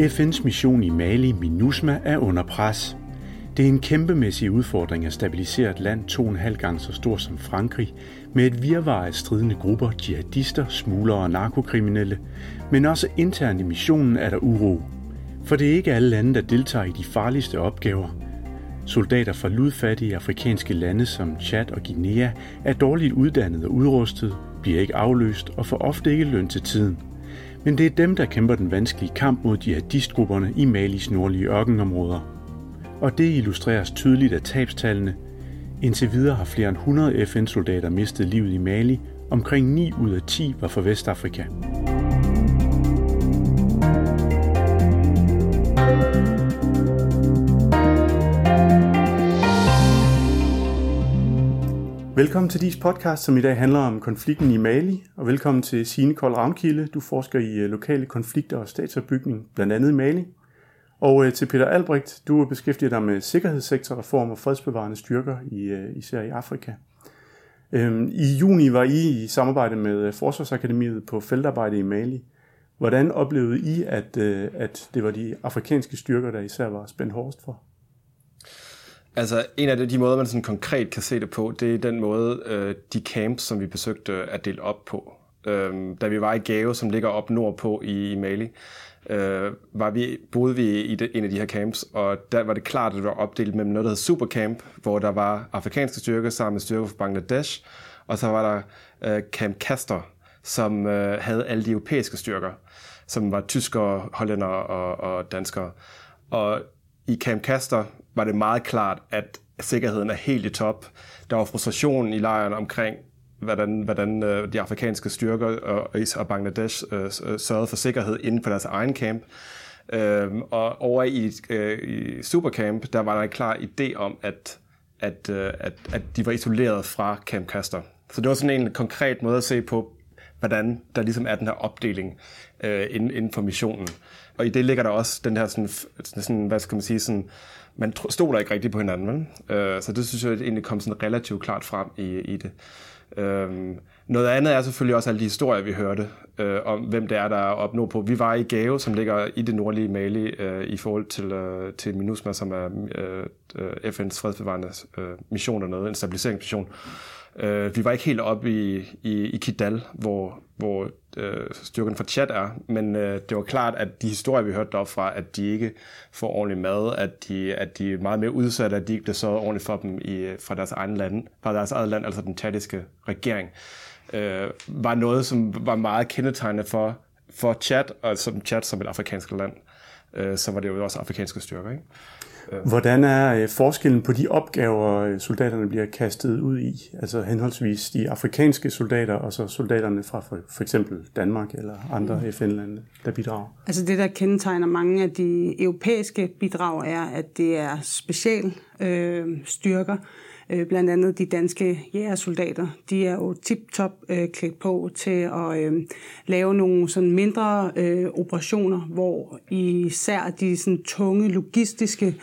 FN's mission i Mali, MINUSMA, er under pres. Det er en kæmpemæssig udfordring at stabilisere et land 2,5 gange så stort som Frankrig, med et virvar af stridende grupper, jihadister, smuglere og narkokriminelle, men også internt i missionen er der uro. For det er ikke alle lande, der deltager i de farligste opgaver. Soldater fra ludfattige afrikanske lande som Chad og Guinea er dårligt uddannet og udrustet, bliver ikke afløst og får ofte ikke løn til tiden. Men det er dem, der kæmper den vanskelige kamp mod jihadistgrupperne i Malis nordlige ørkenområder. Og det illustreres tydeligt af tabstallene. Indtil videre har flere end 100 FN-soldater mistet livet i Mali. Omkring 9 ud af 10 var fra Vestafrika. Velkommen til DIS podcast, som i dag handler om konflikten i Mali, og velkommen til Signe Cold Ravnkilde. Du forsker i lokale konflikter og statsopbygning, blandt andet i Mali. Og til Peter Albrecht, du beskæftiger dig med sikkerhedssektorreform og fredsbevarende styrker, især i Afrika. I juni var I i samarbejde med Forsvarsakademiet på feltarbejde i Mali. Hvordan oplevede I, at det var de afrikanske styrker, der især var spændt hårdest for? Altså, en af de måder, man sådan konkret kan se det på, det er den måde, de camps, som vi besøgte, er delt op på. Da vi var i Gao, som ligger op nordpå i Mali, boede vi i en af de her camps, og der var det klart, at det var opdelt mellem noget, der hed Supercamp, hvor der var afrikanske styrker sammen med styrker fra Bangladesh, og så var der Camp Castor, som havde alle de europæiske styrker, som var tyskere, hollændere og danskere. Og i Camp Castor var det meget klart, at sikkerheden er helt i top. Der var frustration i lejren omkring, hvordan de afrikanske styrker og Bangladesh sørgede for sikkerhed inden for deres egen camp. Og over i Supercamp, der var der en klar idé om, at de var isoleret fra Camp Castor. Så det var sådan en konkret måde at se på, hvordan der ligesom er den her opdeling inden for missionen. Og i det ligger der også den her sådan, hvad skal man sige, sådan, man stoler ikke rigtigt på hinanden. Så det synes jeg egentlig kom sådan relativt klart frem i det. Noget andet er selvfølgelig også alle de historier, vi hørte om, hvem det er, der er opnået på. Vi var i Gao, som ligger i det nordlige Mali, i forhold til MINUSMA, som er FN's fredsbevarende mission dernede, en stabiliseringsmission. Vi var ikke helt oppe i Kidal, hvor styrken fra Chad er, men det var klart, at de historier, vi hørte deroppe fra, at de ikke får ordentlig mad, at de er meget mere udsatte, at de ikke bliver sørget ordentligt for dem fra deres eget land, altså den chadiske regering, var noget, som var meget kendetegnende for Chad, og som et afrikansk land. Så var det jo også afrikanske styrker, ikke? Hvordan er forskellen på de opgaver, soldaterne bliver kastet ud i? Altså henholdsvis de afrikanske soldater, og så soldaterne fra for eksempel Danmark eller andre FN-lande, der bidrager? Altså det, der kendetegner mange af de europæiske bidrag, er, at det er specialstyrker. Blandt andet de danske jægersoldater. De er jo tip-top klædt på til at lave nogle sådan mindre operationer, hvor især de sådan tunge logistiske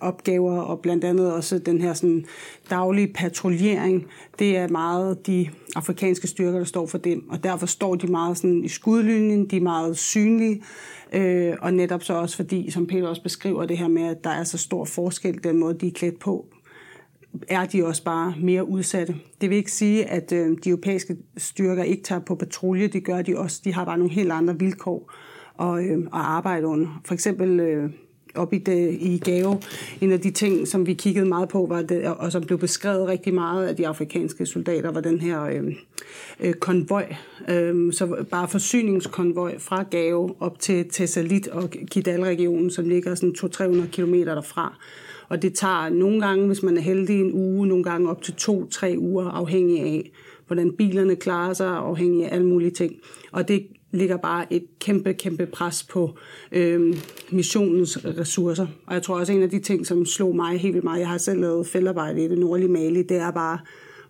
opgaver, og blandt andet også den her sådan daglige patruljering, det er meget de afrikanske styrker, der står for dem, og derfor står de meget sådan i skudlinjen, de er meget synlige, og netop så også fordi, som Peter også beskriver det her med, at der er så stor forskel, den måde de er klædt på, er de også bare mere udsatte. Det vil ikke sige, at de europæiske styrker ikke tager på patrulje, det gør de også, de har bare nogle helt andre vilkår at arbejde under. For eksempel op i Gao. En af de ting, som vi kiggede meget på, var det, og som blev beskrevet rigtig meget af de afrikanske soldater, var den her konvoj. Så bare forsyningskonvoj fra Gao op til Tessalit og Kidal-regionen, som ligger sådan 200-300 kilometer derfra. Og det tager nogle gange, hvis man er heldig, en uge, nogle gange op til 2-3 uger, afhængig af, hvordan bilerne klarer sig, afhængig af alle mulige ting. Og det ligger bare et kæmpe pres på missionens ressourcer. Og jeg tror også, en af de ting, som slog mig helt vildt meget, jeg har selv lavet feltarbejde i det nordlige Mali, det er bare,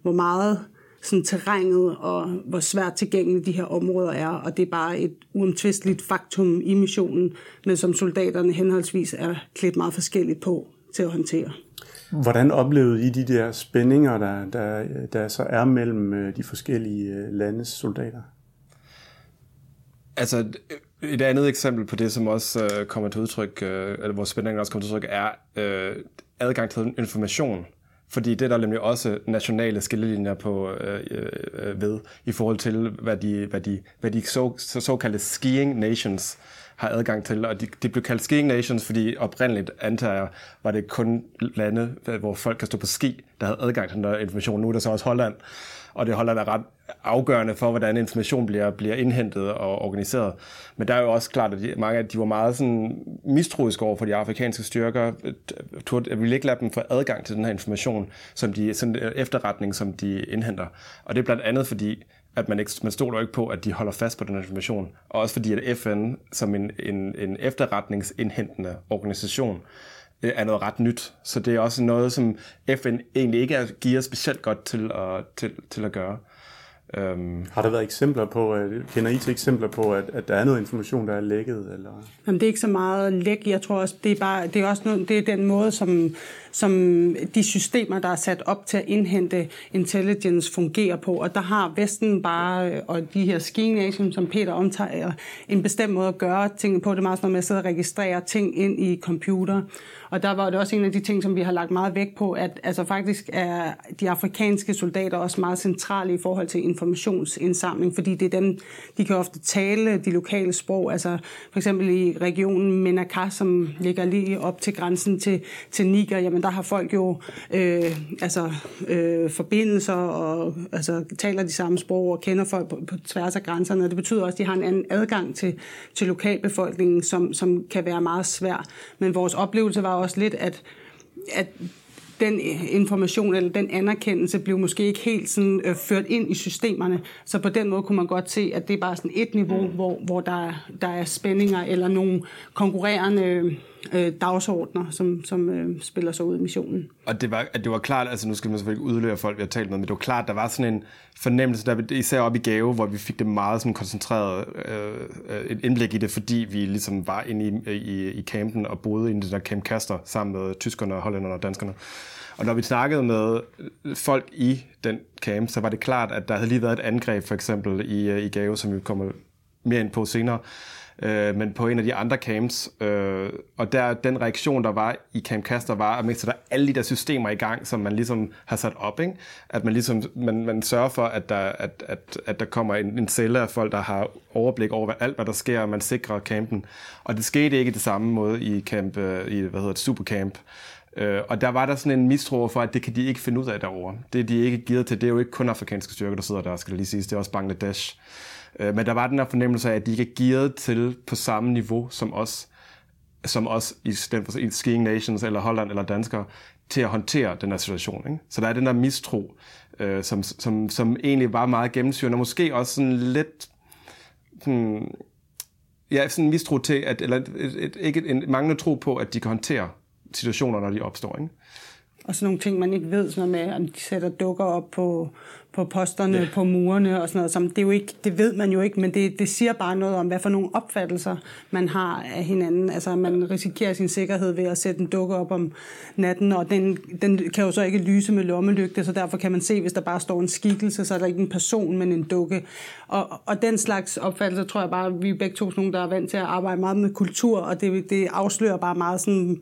hvor meget sådan, terrænet og hvor svært tilgængelige de her områder er. Og det er bare et uomtvisteligt faktum i missionen, men som soldaterne henholdsvis er klædt meget forskelligt på til at håndtere. Hvordan oplevede I de der spændinger, der så er mellem de forskellige landes soldater? Altså et andet eksempel på det, som også kommer til udtryk, eller hvor spændingen også kommer til udtryk, er adgang til information. Fordi det er der nemlig også nationale skillelinjer på ved, i forhold til, hvad de såkaldte skiing nations har adgang til. Og de blev kaldt skiing nations, fordi oprindeligt, antager jeg, var det kun lande, hvor folk kan stå på ski, der havde adgang til den der information. Nu er der så også Holland, og det Holland er ret afgørende for, hvordan information bliver indhentet og organiseret. Men der er jo også klart, at mange af de var meget sådan mistroiske over for de afrikanske styrker. Jeg ville ikke lade dem få adgang til den her information, som de sådan efterretning, som de indhenter. Og det er blandt andet fordi, at man stoler ikke på, at de holder fast på den information. Og også fordi, at FN som en efterretningsindhentende organisation er noget ret nyt. Så det er også noget, som FN egentlig ikke giver specielt godt til at gøre. Har der været eksempler på, kender I til eksempler på, at der er noget information, der er lækket? Eller? Jamen, det er ikke så meget læk. Jeg tror også, det er den måde, som de systemer, der er sat op til at indhente intelligence, fungerer på. Og der har Vesten bare, og de her skiing nations, som Peter omtager, en bestemt måde at gøre ting på. Det er meget sådan, at man sidder og registrerer ting ind i computer. Og der var det også en af de ting, som vi har lagt meget vægt på, at altså faktisk er de afrikanske soldater også meget centrale i forhold til informationsindsamling, fordi det er dem, de kan ofte tale de lokale sprog, altså for eksempel i regionen Menaka, som ligger lige op til grænsen til Niger, jamen der har folk jo forbindelser og altså, taler de samme sprog og kender folk på tværs af grænserne, og det betyder også, at de har en anden adgang til lokalbefolkningen, som kan være meget svær. Men vores oplevelse var også lidt, at den information eller den anerkendelse blev måske ikke helt sådan, ført ind i systemerne. Så på den måde kunne man godt se, at det er bare sådan et niveau, hvor der er spændinger eller nogle konkurrerende dagsordner, som spiller sig ud i missionen. Og det var klart, altså nu skal man selvfølgelig ikke udløre folk, vi har talt med, men det var klart, der var sådan en fornemmelse, der især op i Gao, hvor vi fik det meget sådan koncentreret et indblik i det, fordi vi ligesom var inde i campen og boede inde i det der Camp Castor sammen med tyskerne, hollænderne og danskerne. Og når vi snakkede med folk i den camp, så var det klart, at der havde lige været et angreb for eksempel i Gao, som vi kommer mere ind på senere, men på en af de andre camps, og der den reaktion, der var i Camp Castor, var, at man sætter alle de der systemer i gang, som man ligesom har sat op, ikke? At man ligesom man sørger for, at der kommer en celle af folk, der har overblik over alt, hvad der sker, og man sikrer campen. Og det skete ikke i det samme måde i Supercamp. Og der var der sådan en mistro for, at det kan de ikke finde ud af derovre. Det de ikke givet til, det er jo ikke kun afrikanske styrker, der sidder der, skal lige siges, det er også Bangladesh. Men der var den her fornemmelse af, at de ikke er gearet til på samme niveau som os, i skiing nations eller Holland eller danskere, til at håndtere den her situation. Ikke? Så der er den der mistro, som egentlig var meget gennemsyrende, og måske også sådan lidt... sådan en mistro til, at, eller en manglende tro på, at de kan håndtere situationer, når de opstår. Ikke? Og sådan nogle ting, man ikke ved, sådan noget med, om de sætter dukker op på posterne, yeah, på murene og sådan noget. Som det, er jo ikke, det ved man jo ikke, men det siger bare noget om, hvad for nogle opfattelser man har af hinanden. Altså, man risikerer sin sikkerhed ved at sætte en dukke op om natten, og den kan jo så ikke lyse med lommelygte, så derfor kan man se, hvis der bare står en skikkelse, så er der ikke en person, men en dukke. Og den slags opfattelser, tror jeg bare, vi er begge to nogen, der er vant til at arbejde meget med kultur, og det afslører bare meget sådan...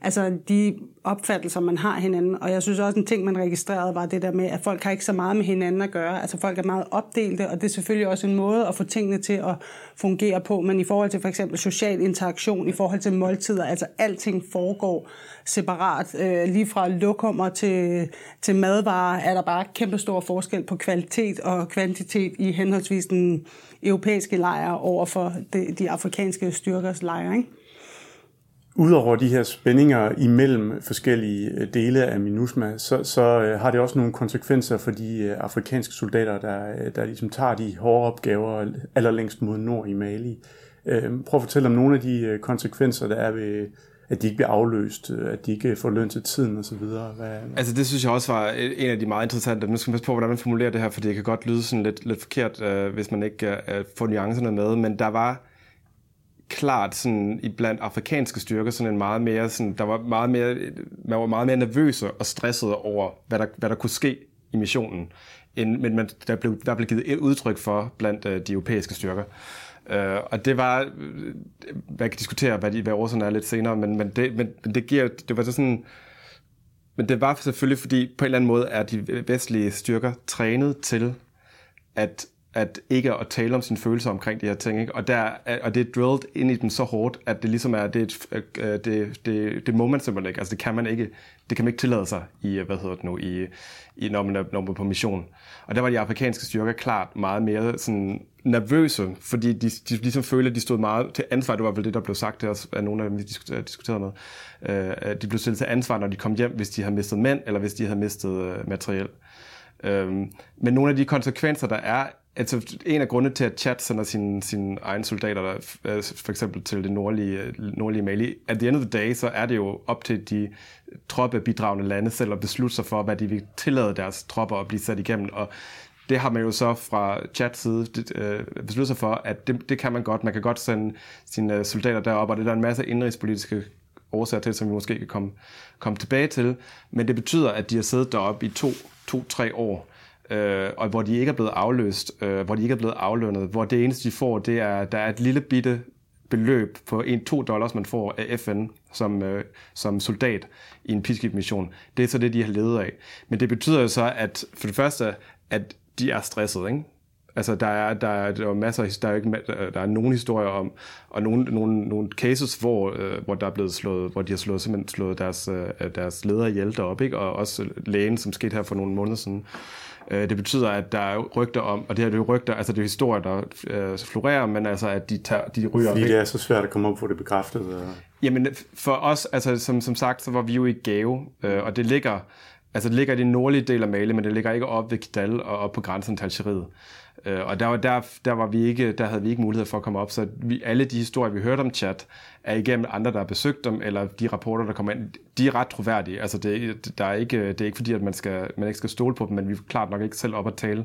Altså de opfattelser, man har hinanden. Og jeg synes også, en ting, man registrerede, var det der med, at folk har ikke så meget med hinanden at gøre. Altså folk er meget opdelte, og det er selvfølgelig også en måde at få tingene til at fungere på. Men i forhold til for eksempel social interaktion, i forhold til måltider, altså alting foregår separat. Lige fra lokummer til madvarer er der bare kæmpestor forskel på kvalitet og kvantitet i henholdsvis den europæiske lejr over for de afrikanske styrkers lejr, ikke? Udover de her spændinger imellem forskellige dele af MINUSMA, så har det også nogle konsekvenser for de afrikanske soldater, der ligesom tager de hårde opgaver allerlængst mod nord i Mali. Prøv at fortælle om nogle af de konsekvenser, der er ved, at de ikke bliver afløst, at de ikke får løn til tiden osv. Altså det synes jeg også var en af de meget interessante. Nu skal man passe på, hvordan man formulerer det her, for det kan godt lyde sådan lidt forkert, hvis man ikke får nuancerne med, men der var... klart sådan iblandt afrikanske styrker sådan en meget mere sådan man var meget mere nervøse og stressede over hvad der kunne ske i missionen, men der blev givet et udtryk for blandt de europæiske styrker. Og det var, man kan diskutere, hvad årsagerne er lidt senere, men det var selvfølgelig, fordi på en eller anden måde er de vestlige styrker trænet til at ikke at tale om sine følelser omkring de her ting, ikke? Og det er drilled ind i dem så hårdt, at det ligesom er, det må man simpelthen ikke. Altså det kan man ikke tillade sig i, når man er på mission. Og der var de afrikanske styrker klart meget mere sådan nervøse, fordi de ligesom følte, at de stod meget til ansvar. Det var vel det, der blev sagt til os af nogle af dem, vi diskuterede med. De blev stillet til ansvar, når de kom hjem, hvis de havde mistet mænd, eller hvis de havde mistet materiel. Men nogle af de konsekvenser, der er, altså en af grundene til, at Chad sender sine egne soldater, der, for eksempel til det nordlige Mali, at the end of the day, så er det jo op til de troppebidragende lande selv at beslutte sig for, hvad de vil tillade deres tropper at blive sat igennem, og det har man jo så fra Chads side besluttet sig for, at det kan man godt. Man kan godt sende sine soldater derop, og det er der en masse indrigspolitiske årsager til, som vi måske kan komme tilbage til. Men det betyder, at de har siddet deroppe i 2-3 år, og hvor de ikke er blevet afløst, hvor de ikke er blevet aflønnet, hvor det eneste, de får, det er, der er et lille bitte beløb på $1-2, man får af FN som soldat i en peacekeeping-mission. Det er så det, de har levet af. Men det betyder jo så, at for det første, at de er stressede, ikke? Altså der er nogle historier om og nogle cases hvor der er blevet slået, hvor de har simpelthen slået deres leder ihjel deroppe, ikke? Og også lægen, som skete her for nogle måneder siden. Det betyder, at der er rygter om, og det her er jo rygter, altså det er historier, der florerer, men altså at de ryger. Fordi det er så svært at komme op for det bekræftet. Eller? Jamen for os, altså som sagt, så var vi jo i Gao, og det ligger. Altså det ligger i den nordlige del af Mali, men det ligger ikke op ved Kidal og op på grænsen til Algeriet. Og der havde vi ikke mulighed for at komme op, så alle de historier, vi hørte om Chad, er igennem andre, der har besøgt dem, eller de rapporter, der kommer ind, de er ret troværdige. Altså det er ikke fordi, at man ikke skal stole på dem, men vi er klart nok ikke selv op at tale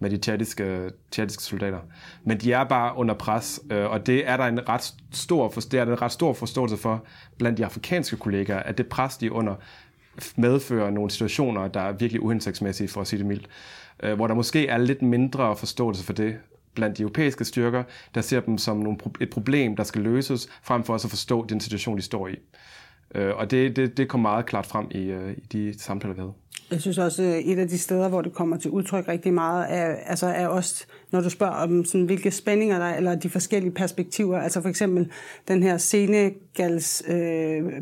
med de tjadiske soldater. Men de er bare under pres, og det er der en ret stor forståelse for blandt de afrikanske kollegaer, at det pres, de er under, medfører nogle situationer, der er virkelig uhensigtsmæssige, for at sige det mildt. Hvor der måske er lidt mindre forståelse for det blandt de europæiske styrker, der ser dem som et problem, der skal løses, frem for også at forstå den situation, de står i. Og det kom meget klart frem i de samtaler, vi havde. Jeg synes også, et af de steder, hvor det kommer til udtryk rigtig meget, er også, når du spørger om, sådan, hvilke spændinger der er, eller de forskellige perspektiver. Altså for eksempel den her Senegals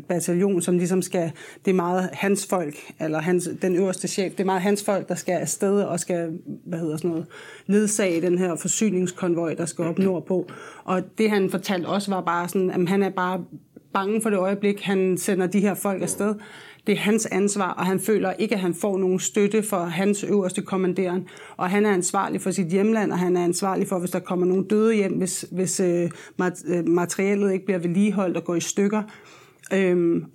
bataljon, som ligesom skal, det er meget hans folk, eller den øverste chef, det er meget hans folk, der skal afsted og skal, ledsage den her forsyningskonvoj, der skal op nordpå. Og det han fortalte også var bare sådan, at han er bare bange for det øjeblik, han sender de her folk afsted. Det er hans ansvar, og han føler ikke, at han får nogen støtte fra hans øverste kommanderen. Og han er ansvarlig for sit hjemland, og han er ansvarlig for, hvis der kommer nogen døde hjem, hvis materiellet ikke bliver vedligeholdt og går i stykker.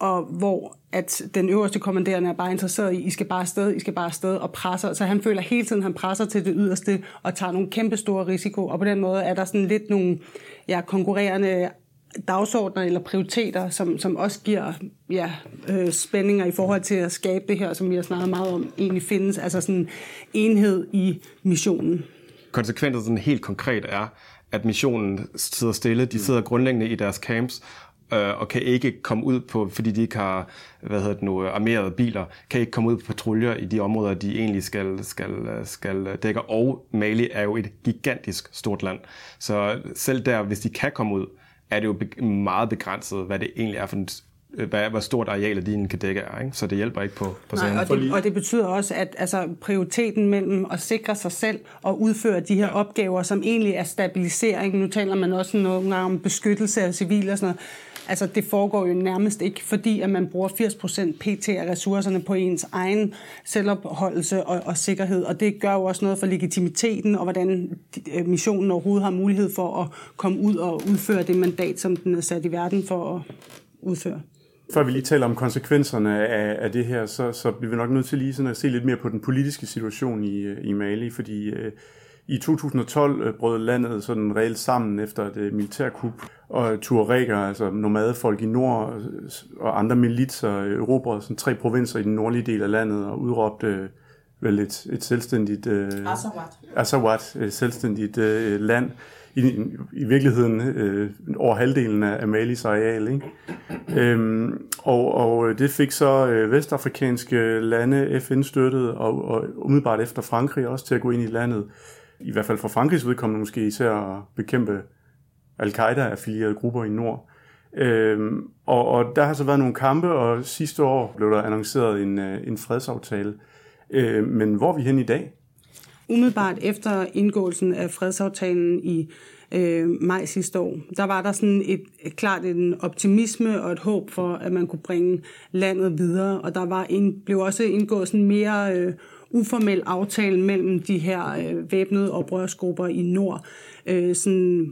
Og hvor at den øverste kommanderende er bare interesseret i, I skal bare afsted og presser. Så han føler hele tiden, han presser til det yderste og tager nogle kæmpe store risiko. Og på den måde er der sådan lidt nogle konkurrerende dagsordner eller prioriteter, som også giver spændinger i forhold til at skabe det her, som vi har snakket meget om, egentlig findes, altså sådan enhed i missionen. Konsekvensen sådan helt konkret er, at missionen sidder stille, de sidder grundlæggende i deres camps, og kan ikke komme ud på, fordi de ikke har armerede biler, kan ikke komme ud på patruljer i de områder, de egentlig skal dække. Og Mali er jo et gigantisk stort land. Så selv der, hvis de kan komme ud, er det jo meget begrænset, hvad det egentlig er for en, hvor stort arealet din kan dække er, ikke? Så det hjælper ikke på sagen. Og det betyder også, at prioriteten mellem at sikre sig selv og udføre de her opgaver, som egentlig er stabilisering, nu taler man også nogle gange om beskyttelse af civile og sådan noget, altså det foregår jo nærmest ikke, fordi at man bruger 80% PT af ressourcerne på ens egen selvopholdelse og sikkerhed, og det gør jo også noget for legitimiteten og hvordan missionen overhovedet har mulighed for at komme ud og udføre det mandat, som den er sat i verden for at udføre. Før vi lige taler om konsekvenserne af det her, så bliver vi nok nødt til lige sådan at se lidt mere på den politiske situation i Mali, fordi i 2012 brød landet sådan reelt sammen efter et militærkup, og tuareger, altså nomadefolk i nord og andre militser, erobrede sådan 3 provinser i den nordlige del af landet og udråbte vel et selvstændigt Asawad, selvstændigt land. i virkeligheden over halvdelen af Malis areal, ikke? Og det fik så vestafrikanske lande, FN støttede, og umiddelbart efter Frankrig også til at gå ind i landet. I hvert fald for Frankrigs udkommende måske især at bekæmpe al-Qaeda-affilierede grupper i nord. Og der har så været nogle kampe, og sidste år blev der annonceret en fredsaftale. Men hvor er vi hen i dag? Umiddelbart efter indgåelsen af fredsaftalen i maj sidste år, der var der sådan klart en optimisme og et håb for, at man kunne bringe landet videre. Og der var blev også indgået sådan mere uformel aftale mellem de her væbnede oprørsgrupper i nord, sådan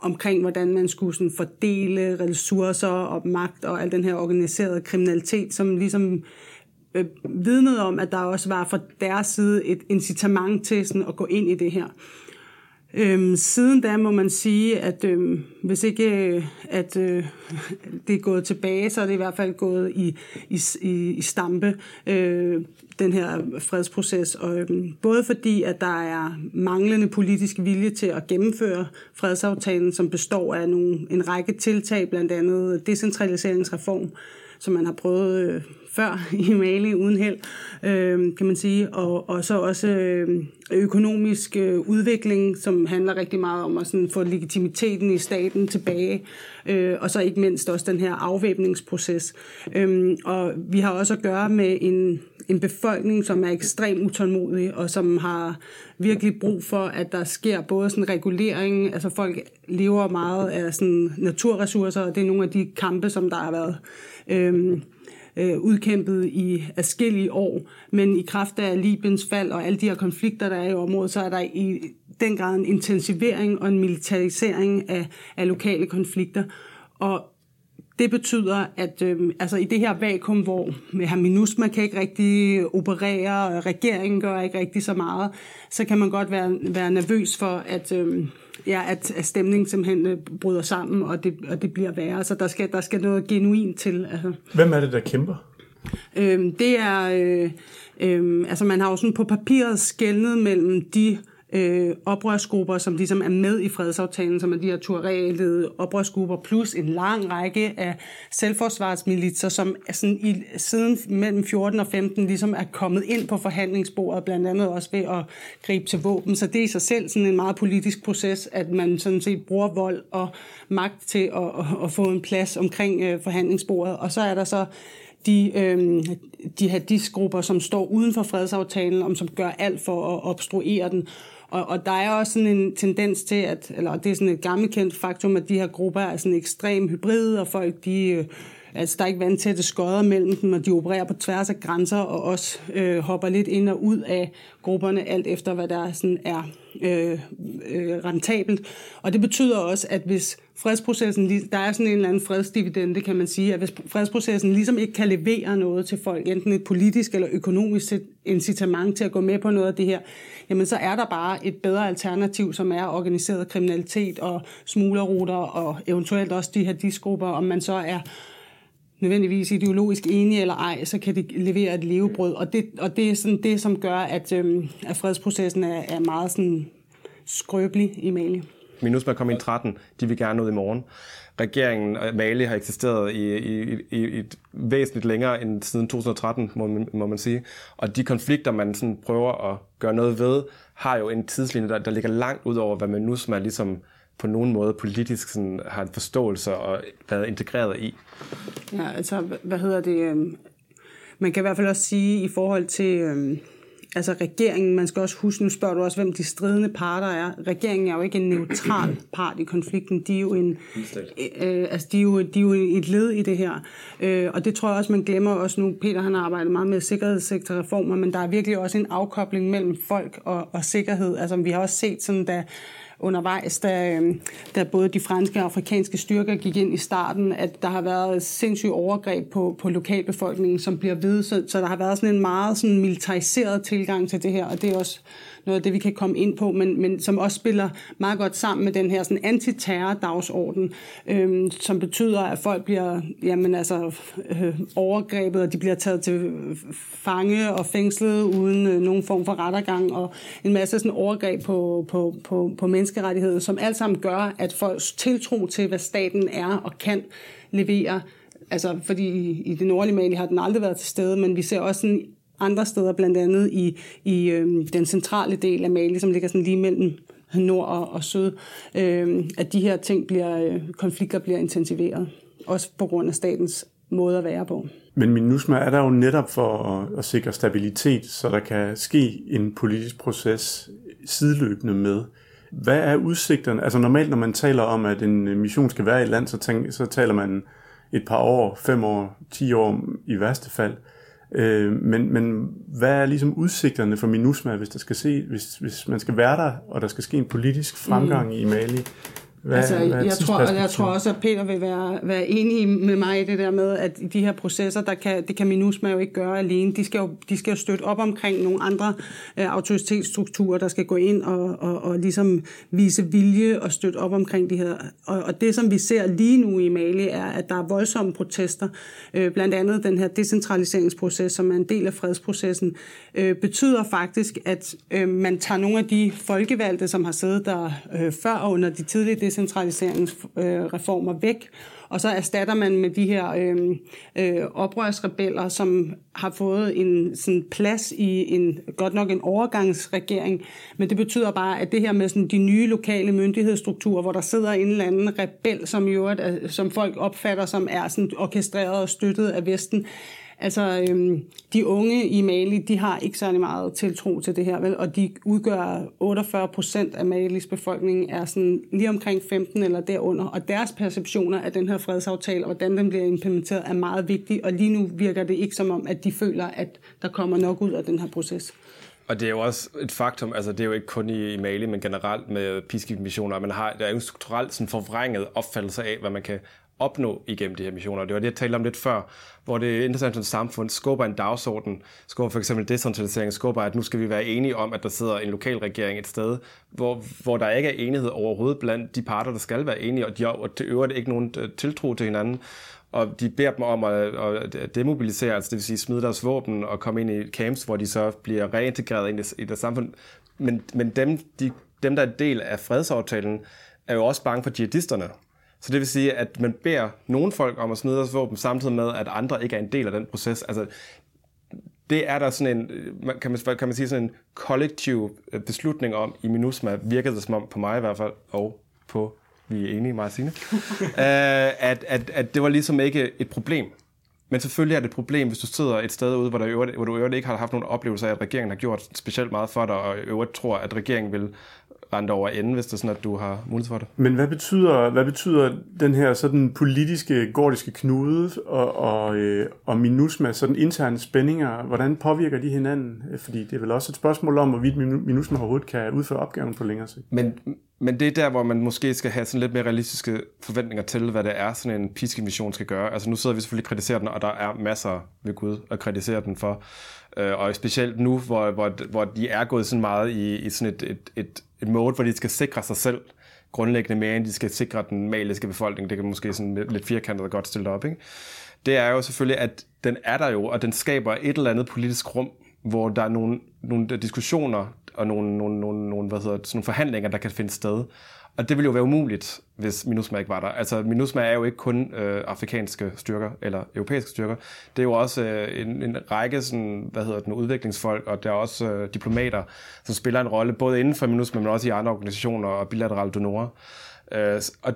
omkring hvordan man skulle sådan fordele ressourcer og magt og al den her organiserede kriminalitet, som ligesom vidnede om, at der også var fra deres side et incitament til sådan at gå ind i det her. Siden da må man sige, at hvis ikke at det er gået tilbage, så er det i hvert fald gået i stampe, den her fredsproces. Og, både fordi, at der er manglende politisk vilje til at gennemføre fredsaftalen, som består af en række tiltag, blandt andet decentraliseringsreform, som man har prøvet før i Mali uden held, kan man sige, og så også økonomisk udvikling, som handler rigtig meget om at sådan få legitimiteten i staten tilbage, og så ikke mindst også den her afvæbningsproces. Og vi har også at gøre med en befolkning, som er ekstremt utålmodig, og som har virkelig brug for, at der sker både sådan regulering, altså folk lever meget af sådan naturressourcer, og det er nogle af de kampe, som der har været udkæmpet i adskillige år, men i kraft af Libyens fald og alle de her konflikter, der er i området, så er der i den grad en intensivering og en militarisering af lokale konflikter. Og det betyder, at altså i det her vakuum, hvor MINUSMA kan ikke rigtig operere, og regeringen gør ikke rigtig så meget, så kan man godt være nervøs for, at stemningen simpelthen bryder sammen, og det bliver værre. Så der skal noget genuint til. Altså. Hvem er det, der kæmper? Det er... altså man har jo sådan på papiret skelnet mellem de oprørsgrupper, som ligesom er med i fredsaftalen, som er de her Tuareg-ledede oprørsgrupper, plus en lang række af selvforsvarsmilitser, som sådan siden mellem 14 og 15 ligesom er kommet ind på forhandlingsbordet, blandt andet også ved at gribe til våben. Så det er i sig selv sådan en meget politisk proces, at man sådan set bruger vold og magt til at få en plads omkring forhandlingsbordet. Og så er der så de jihadistgrupper, som står uden for fredsaftalen, og som gør alt for at obstruere den. Og der er også sådan en tendens til, eller det er sådan et gammelkendt faktum, at de her grupper er sådan ekstrem hybride, og folk, der er ikke vandtætte skodder mellem dem, og de opererer på tværs af grænser, og også hopper lidt ind og ud af grupperne, alt efter hvad der sådan er rentabelt. Og det betyder også, at hvis fredsprocessen, der er sådan en eller anden fredsdividende, kan man sige, at hvis fredsprocessen ligesom ikke kan levere noget til folk, enten et politisk eller økonomisk incitament til at gå med på noget af det her, jamen så er der bare et bedre alternativ, som er organiseret kriminalitet og smuglerruter og eventuelt også de her disgrupper, om man så er nødvendigvis ideologisk enige eller ej, så kan de levere et levebrød. Og det er sådan det, som gør, at fredsprocessen er meget sådan skrøbelig i Mali. MINUSMA kom ind 13. De vil gerne ud i morgen. Regeringen og Mali har eksisteret i et væsentligt længere end siden 2013, må man sige. Og de konflikter, man sådan prøver at gøre noget ved, har jo en tidslinje, der ligger langt ud over, hvad MINUSMA ligesom på nogen måde politisk sådan, har en forståelse og været integreret i. Ja, altså, hvad hedder det? Man kan i hvert fald også sige i forhold til altså regeringen, man skal også huske, nu spørger du også, hvem de stridende parter er. Regeringen er jo ikke en neutral part i konflikten. De er jo et led i det her. Og det tror jeg også, man glemmer også nu. Peter, han har arbejdet meget med sikkerhedssektorreformer, men der er virkelig også en afkobling mellem folk og sikkerhed. Altså, vi har også set sådan, undervejs, da både de franske og afrikanske styrker gik ind i starten, at der har været sindssyge overgreb på lokalbefolkningen, som bliver ved, så der har været sådan en meget sådan militariseret tilgang til det her, og det er også noget af det, vi kan komme ind på, men som også spiller meget godt sammen med den her sådan antiterror-dagsorden, som betyder, at folk bliver overgrebet, og de bliver taget til fange og fængslet uden nogen form for rettergang, og en masse sådan overgreb på mennesker, menneskerettigheder, som alt sammen gør, at folks tiltro til, hvad staten er og kan levere, altså fordi i det nordlige Mali har den aldrig været til stede, men vi ser også sådan andre steder, blandt andet i den centrale del af Mali, som ligger sådan lige mellem nord og syd, at de her ting konflikter bliver intensiveret, også på grund af statens måde at være på. Men MINUSMA er der jo netop for at sikre stabilitet, så der kan ske en politisk proces sideløbende med. Hvad er udsigterne? Altså normalt, når man taler om, at en mission skal være i et land, så taler man et par år, 5 år, 10 år i værste fald. Men hvad er ligesom udsigterne for MINUSMA, hvis man skal være der, og der skal ske en politisk fremgang i Mali? Jeg tror også, at Peter vil være enig med mig i det der med, at de her processer, det kan MINUSMA jo ikke gøre alene. De skal jo støtte op omkring nogle andre autoritetsstrukturer, der skal gå ind og ligesom vise vilje og støtte op omkring de her. Og det, som vi ser lige nu i Mali, er, at der er voldsomme protester. Blandt andet den her decentraliseringsproces, som er en del af fredsprocessen, betyder faktisk, at man tager nogle af de folkevalgte, som har siddet der før og under de tidlige decentraliseringsreformer væk, og så erstatter man med de her oprørsrebeller, som har fået en sådan plads i godt nok en overgangsregering, men det betyder bare, at det her med sådan de nye lokale myndighedsstrukturer, hvor der sidder en eller anden rebel, som folk opfatter som er sådan orkestreret og støttet af Vesten. Altså, de unge i Mali, de har ikke særlig meget tiltro til det her, vel? Og de udgør 48% af Malis befolkning, er sådan lige omkring 15 eller derunder. Og deres perceptioner af den her fredsaftale, og hvordan den bliver implementeret, er meget vigtig. Og lige nu virker det ikke som om, at de føler, at der kommer nok ud af den her proces. Og det er jo også et faktum, altså det er jo ikke kun i Mali, men generelt med peacekeeping-missioner, at man har, der er jo strukturelt sådan forvrænget opfattelse af, hvad man kan opnå igennem de her missioner. Det var det, jeg talte om lidt før, hvor det internationale samfund skubber en dagsorden, skubber for eksempel decentralisering, skubber, at nu skal vi være enige om, at der sidder en lokal regering et sted, hvor der ikke er enighed overhovedet blandt de parter, der skal være enige, og til øvrigt ikke nogen tiltro til hinanden. Og de beder dem om at demobilisere, altså det vil sige smide deres våben og komme ind i camps, hvor de så bliver reintegreret ind i deres samfund. Men dem, der er del af fredsaftalen, er jo også bange for jihadisterne. Så det vil sige, at man beder nogle folk om at smide deres våben, samtidig med, at andre ikke er en del af den proces. Altså, det er der sådan en, kan man sige, sådan en kollektiv beslutning om i MINUSMA, virkede det som om, på mig i hvert fald, og på, vi er enige, mig og Signe, at det var ligesom ikke et problem. Men selvfølgelig er det et problem, hvis du sidder et sted ude, hvor du øvrigt ikke har haft nogen oplevelse af, at regeringen har gjort specielt meget for dig, og øvrigt tror, at regeringen vil rende over enden, hvis det er sådan, at du har mulighed for det. Men hvad betyder den her sådan politiske, gordiske knude og MINUSMA, sådan interne spændinger, hvordan påvirker de hinanden? Fordi det er vel også et spørgsmål om, hvorvidt MINUSMA overhovedet kan udføre opgaven på længere sigt. Men det er der, hvor man måske skal have sådan lidt mere realistiske forventninger til, hvad det er, sådan en peacekeeping-mission skal gøre. Altså nu sidder vi selvfølgelig og kritiserer den, og der er masser ved Gud at kritisere den for. Og specielt nu, hvor de er gået sådan meget i sådan et mode, hvor de skal sikre sig selv grundlæggende mere, end de skal sikre den maliske befolkning. Det kan måske sådan lidt firkantet og godt stille op, ikke? Det er jo selvfølgelig, at den er der jo, og den skaber et eller andet politisk rum, hvor der er nogle diskussioner og nogle forhandlinger, der kan finde sted. Og det ville jo være umuligt, hvis MINUSMA ikke var der. Altså, MINUSMA er jo ikke kun afrikanske styrker eller europæiske styrker. Det er jo også en række sådan, udviklingsfolk, og der er også diplomater, som spiller en rolle, både inden for MINUSMA, men også i andre organisationer og bilaterale donorer.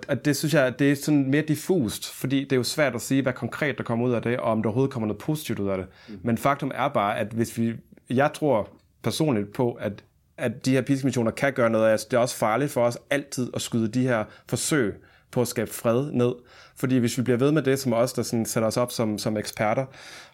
Og det synes jeg, det er sådan mere diffust, fordi det er jo svært at sige, hvad konkret der kommer ud af det, og om der overhovedet kommer noget positivt ud af det. Men faktum er bare, at jeg tror personligt på, at de her peacekeeping-missioner kan gøre noget af. Altså, det er også farligt for os altid at skyde de her forsøg på at skabe fred ned. Fordi hvis vi bliver ved med det, som os, der sådan sætter os op som eksperter,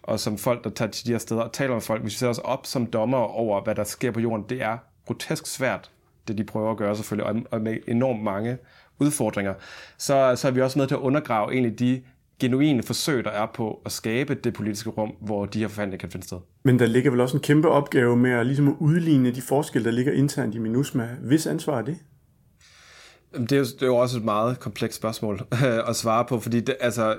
og som folk, der tager til de her steder og taler med folk, hvis vi sætter os op som dommer over, hvad der sker på jorden, det er grotesk svært, det de prøver at gøre selvfølgelig, og med enormt mange udfordringer. Så er vi også med til at undergrave egentlig de genuine forsøg, der er på at skabe det politiske rum, hvor de her forhandlinger kan finde sted. Men der ligger vel også en kæmpe opgave med at, ligesom at udligne de forskelle, der ligger internt i MINUSMA. Hvis ansvar er det? Det er jo også et meget komplekst spørgsmål at svare på, fordi det, altså,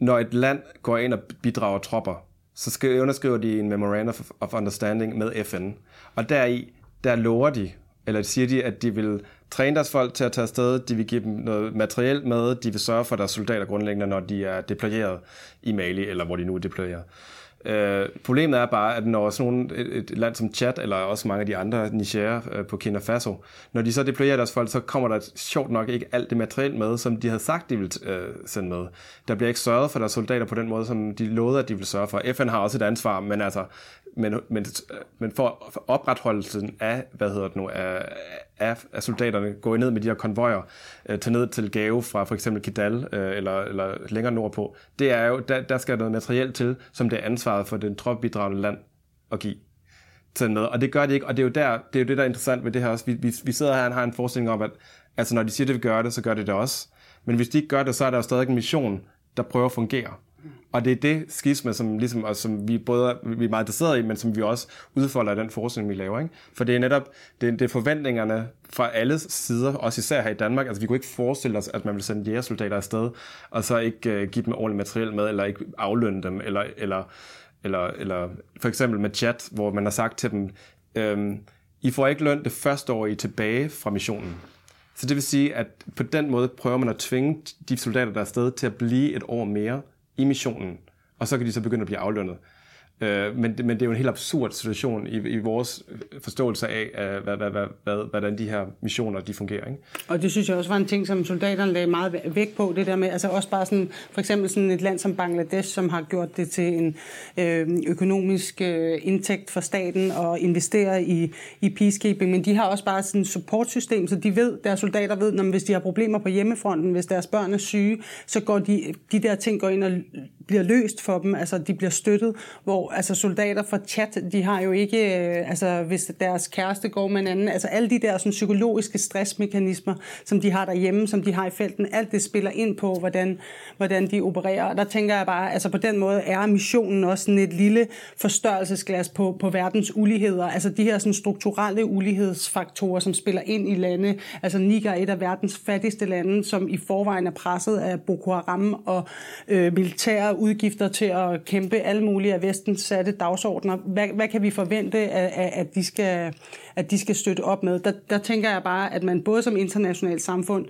når et land går ind og bidrager tropper, så underskriver de en Memorandum of Understanding med FN. Og deri, der lover de Eller siger de, at de vil træne deres folk til at tage afsted, de vil give dem noget materiel med, de vil sørge for deres soldater grundlæggende, når de er deployeret i Mali, eller hvor de nu er deployeret. Problemet er bare, at når sådan nogle, et land som Chad, eller også mange af de andre Niger på Kina Faso, når de så deployerer deres folk, så kommer der sjovt nok ikke alt det materiel med, som de havde sagt, de ville sende med. Der bliver ikke sørget for deres soldater på den måde, som de lovede, at de ville sørge for. FN har også et ansvar, men altså, men for opretholdelsen af, af soldaterne, gå ned med de her konvojer, tage ned til Gao fra for eksempel Kidal, eller længere nordpå, det er jo, der skal noget materiel til, som det er ansvaret for den tropbidragende land at give til med. Og det gør de ikke, og det er jo, det er jo det, der er interessant ved det her også. Vi sidder her og har en forestilling om, at altså, når de siger, at de vil gøre det, så gør de det også. Men hvis de ikke gør det, så er der jo stadig en mission, der prøver at fungere. Og det er det skisme, som, ligesom, og som vi er meget interesserede i, men som vi også udfolder i den forskning, vi laver. Ikke? For det er netop det er forventningerne fra alle sider, også især her i Danmark. Altså, vi kunne ikke forestille os, at man ville sende jægersoldater afsted, og så ikke give dem ordentligt materiel med, eller ikke aflønne dem, eller for eksempel med chat, hvor man har sagt til dem, I får ikke løn det første år, I er tilbage fra missionen. Så det vil sige, at på den måde prøver man at tvinge de soldater, der er afsted, til at blive et år mere i missionen, og så kan de så begynde at blive aflønnet. Men det er jo en helt absurd situation i vores forståelse af, hvordan de her missioner de fungerer. Ikke? Og det synes jeg også var en ting, som soldaterne lagde meget vægt på, det der med, altså også bare sådan, for eksempel sådan et land som Bangladesh, som har gjort det til en økonomisk indtægt for staten og investere i peacekeeping, men de har også bare sådan et supportsystem, så de ved, deres soldater ved, når hvis de har problemer på hjemmefronten, hvis deres børn er syge, så går de der ting går ind og bliver løst for dem, altså de bliver støttet, hvor altså soldater fra Chad, de har jo ikke, altså hvis deres kæreste går med en anden, altså alle de der sådan, psykologiske stressmekanismer, som de har derhjemme, som de har i felten, alt det spiller ind på, hvordan de opererer. Og der tænker jeg bare, altså på den måde er missionen også sådan et lille forstørrelsesglas på verdens uligheder, altså de her sådan, strukturelle ulighedsfaktorer, som spiller ind i lande, altså Niger er et af verdens fattigste lande, som i forvejen er presset af Boko Haram og militære udgifter til at kæmpe alle mulige af Vesten satte dagsordner. Hvad kan vi forvente, at de skal støtte op med? Der tænker jeg bare, at man både som internationalt samfund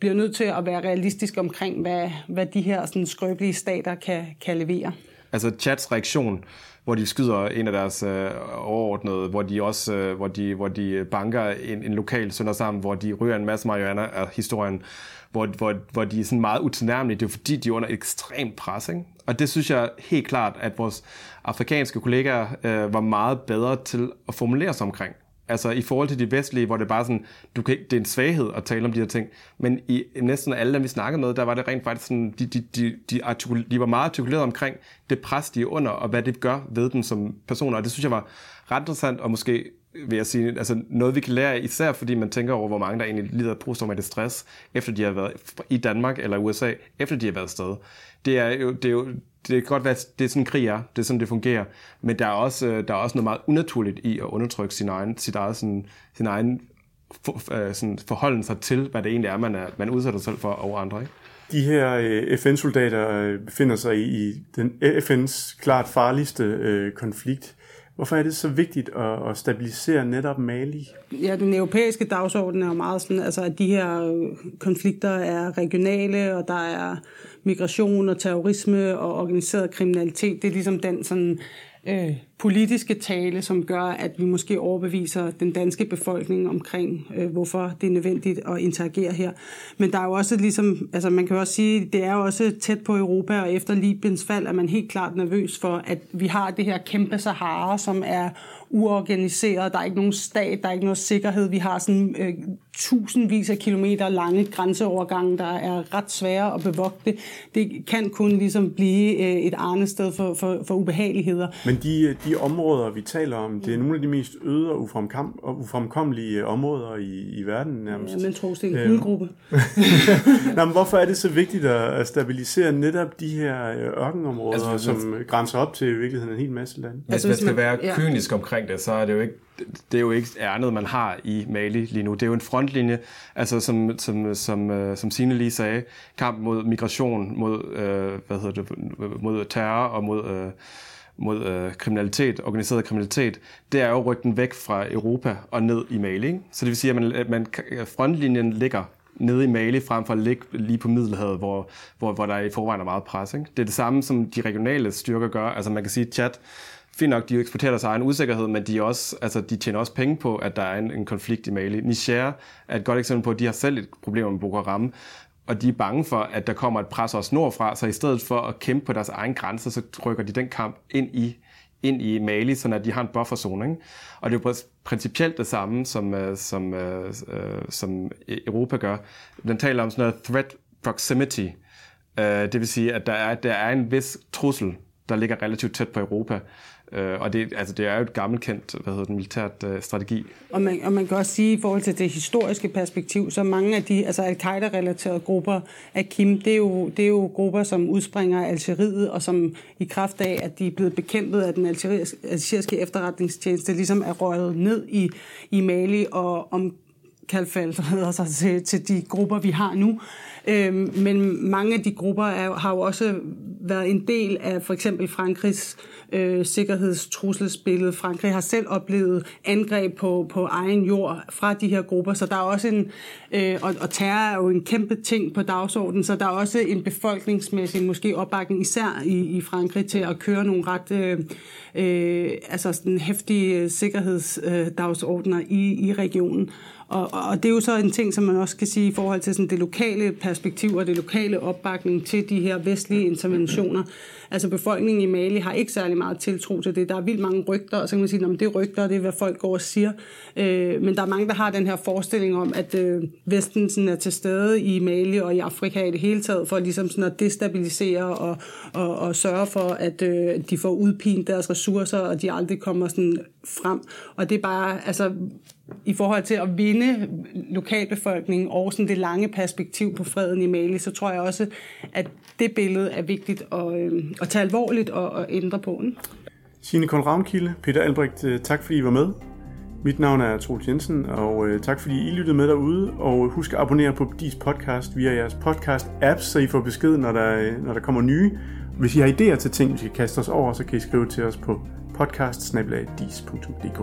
bliver nødt til at være realistisk omkring, hvad de her sådan, skrøbelige stater kan levere. Altså Chads reaktion, hvor de skyder en af deres overordnede, hvor de også hvor de banker en lokal sønder sammen, hvor de ryger en masse marihuana af historien, hvor de er sådan meget utilnærmelige. Det er fordi, de er under ekstrem pres, ikke? Og det synes jeg helt klart, at vores afrikanske kollegaer var meget bedre til at formulere sig omkring. Altså i forhold til de vestlige, hvor det bare sådan, det er en svaghed at tale om de her ting. Men i næsten alle dem, vi snakkede med, der var det rent faktisk sådan, de var meget artikuleret omkring det pres, de er under, og hvad det gør ved dem som personer. Og det synes jeg var ret interessant, og måske vil jeg sige, altså noget vi kan lære af, især fordi man tænker over, hvor mange der egentlig lider af posttraumatisk stress, efter de har været i Danmark eller USA, efter de har været afsted. Det kan godt være, det er sådan krig er, det er sådan det fungerer, men der er også noget meget unaturligt i at undertrykke sin egen forholden sig til, hvad det egentlig er, man udsætter sig selv for over andre, ikke? De her FN-soldater befinder sig i den FN's klart farligste konflikt. Hvorfor er det så vigtigt at stabilisere netop Mali? Ja, den europæiske dagsorden er jo meget sådan, altså, at de her konflikter er regionale, og der er migration og terrorisme og organiseret kriminalitet. Det er ligesom den sådan politiske tale, som gør, at vi måske overbeviser den danske befolkning omkring, hvorfor det er nødvendigt at interagere her. Men der er jo også ligesom, altså man kan jo også sige, det er jo også tæt på Europa, og efter Libyens fald er man helt klart nervøs for, at vi har det her kæmpe Sahara, som er uorganiseret, der er ikke nogen stat, der er ikke noget sikkerhed. Vi har sådan tusindvis af kilometer lange grænseovergange, der er ret svære at bevogte. Det kan kun ligesom blive et arnested for ubehageligheder. Men de områder, vi taler om, det er nogle af de mest øde og ufremkommelige områder i verden nærmest. Ja, men Troels, det er en guldgruppe. Nå, men hvorfor er det så vigtigt at stabilisere netop de her ørkenområder, altså, som grænser op til i virkeligheden en hel masse lande? Altså, hvis man skal være kynisk omkring det, så er det jo ikke ærnet, man har i Mali lige nu. Det er jo en frontlinje, altså som Signe lige sagde, kamp mod migration, mod terror og mod mod kriminalitet, organiseret kriminalitet, det er jo rygten væk fra Europa og ned i Mali. Ikke? Så det vil sige, at man frontlinjen ligger nede i Mali, frem for at ligge lige på Middelhavet, hvor der i forvejen er meget pres. Ikke? Det er det samme, som de regionale styrker gør. Altså man kan sige, Chad, fint nok, de eksporterer deres egen usikkerhed, men de tjener også penge på, at der er en konflikt i Mali. Niger er et godt eksempel på, at de har selv et problem med Boko Haram, og de er bange for, at der kommer et pres også nordfra, så i stedet for at kæmpe på deres egen grænse, så rykker de den kamp ind i Mali, så de har en bufferzone. Ikke? Og det er jo principielt det samme, som Europa gør. Den taler om sådan noget threat proximity. Det vil sige, at der er en vis trussel, der ligger relativt tæt på Europa. Og det er jo et gammelkendt militært strategi. Og man kan også sige, i forhold til det historiske perspektiv, så mange af de al-Qaeda-relaterede grupper af Kim, det er jo grupper, som udspringer af Algeriet, og som i kraft af, at de er blevet bekæmpet af den algeriske efterretningstjeneste, ligesom er røget ned i Mali og omkalfatret sig til de grupper, vi har nu. Men mange af de grupper har jo også været en del af for eksempel Frankrigs sikkerhedstrusselspillet. Frankrig har selv oplevet angreb på egen jord fra de her grupper, så der er også og terror er jo en kæmpe ting på dagsordenen, så der er også en befolkningsmæssig måske opbakning især i Frankrig til at køre nogle ret sådan heftige sikkerhedsdagsordner i regionen. Og det er jo så en ting, som man også kan sige i forhold til sådan det lokale perspektiv og det lokale opbakning til de her vestlige interventioner. Altså befolkningen i Mali har ikke særlig meget tiltro til det. Der er vildt mange rygter, og så kan man sige, at det er rygter, og det er, hvad folk går og siger. Men der er mange, der har den her forestilling om, at Vesten sådan er til stede i Mali og i Afrika i det hele taget, for ligesom sådan at destabilisere og sørge for, at de får udpint deres ressourcer, og de aldrig kommer sådan frem. Og det er bare... I forhold til at vinde lokalbefolkningen og sådan det lange perspektiv på freden i Mali, så tror jeg også, at det billede er vigtigt at tage alvorligt og ændre på. Signe Cold Ravnkilde, Peter Albrecht, tak fordi I var med. Mit navn er Troels Jensen, og tak fordi I lyttede med derude. Og husk at abonnere på DIS podcast via jeres podcast-app, så I får besked, når der kommer nye. Hvis I har idéer til ting, vi skal kaste os over, så kan I skrive til os på podcast@dis.dk.